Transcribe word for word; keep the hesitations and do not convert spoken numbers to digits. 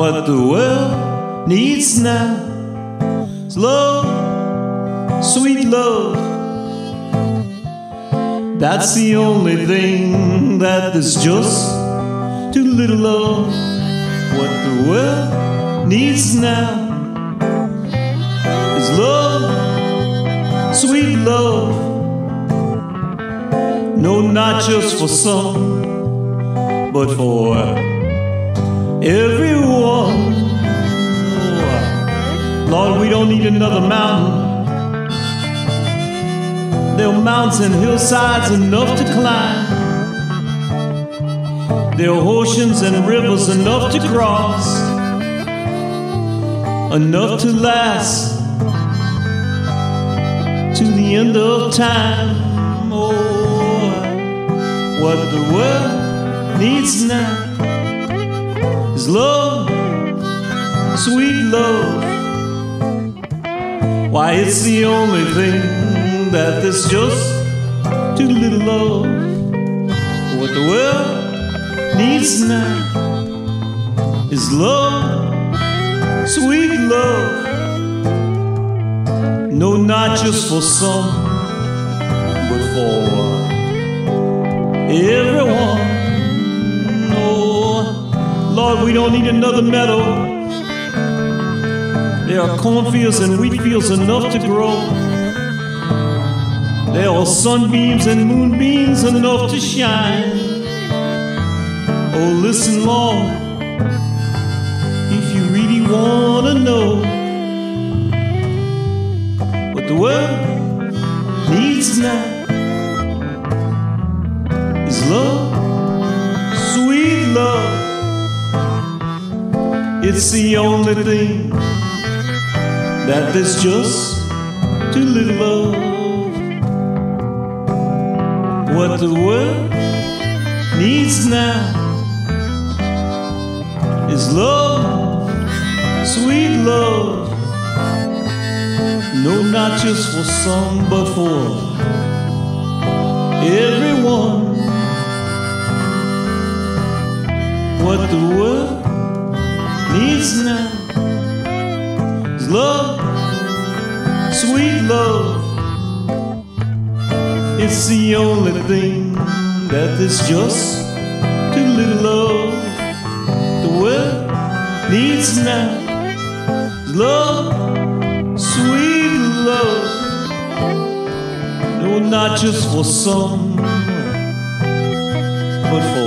what the world needs now is love, sweet love. That's the only thing that is just too little of. What the world needs now is love, sweet love. No, not just for some, but for everyone. Lord, we don't need another mountain. There are mountains and hillsides enough to climb. There are oceans and rivers enough to cross, enough to last to the end of time. Oh, what the world needs now is love, sweet love. Why, it's the only thing that is just too little love. What the world needs now is love, sweet love. No, not just for some, but for all. Everyone, oh, Lord, we don't need another meadow. There are cornfields and wheat fields enough to grow. There are sunbeams and moonbeams enough to shine. Oh, listen, Lord, if you really want to know what the world needs now. Love, sweet love. It's the only thing that is just too little love. What the world needs now is love, sweet love. No, not just for some, but for everyone. What the world needs now is love, sweet love. It's the only thing that is just too little love. The world needs now is love, sweet love. No, not just for some, but for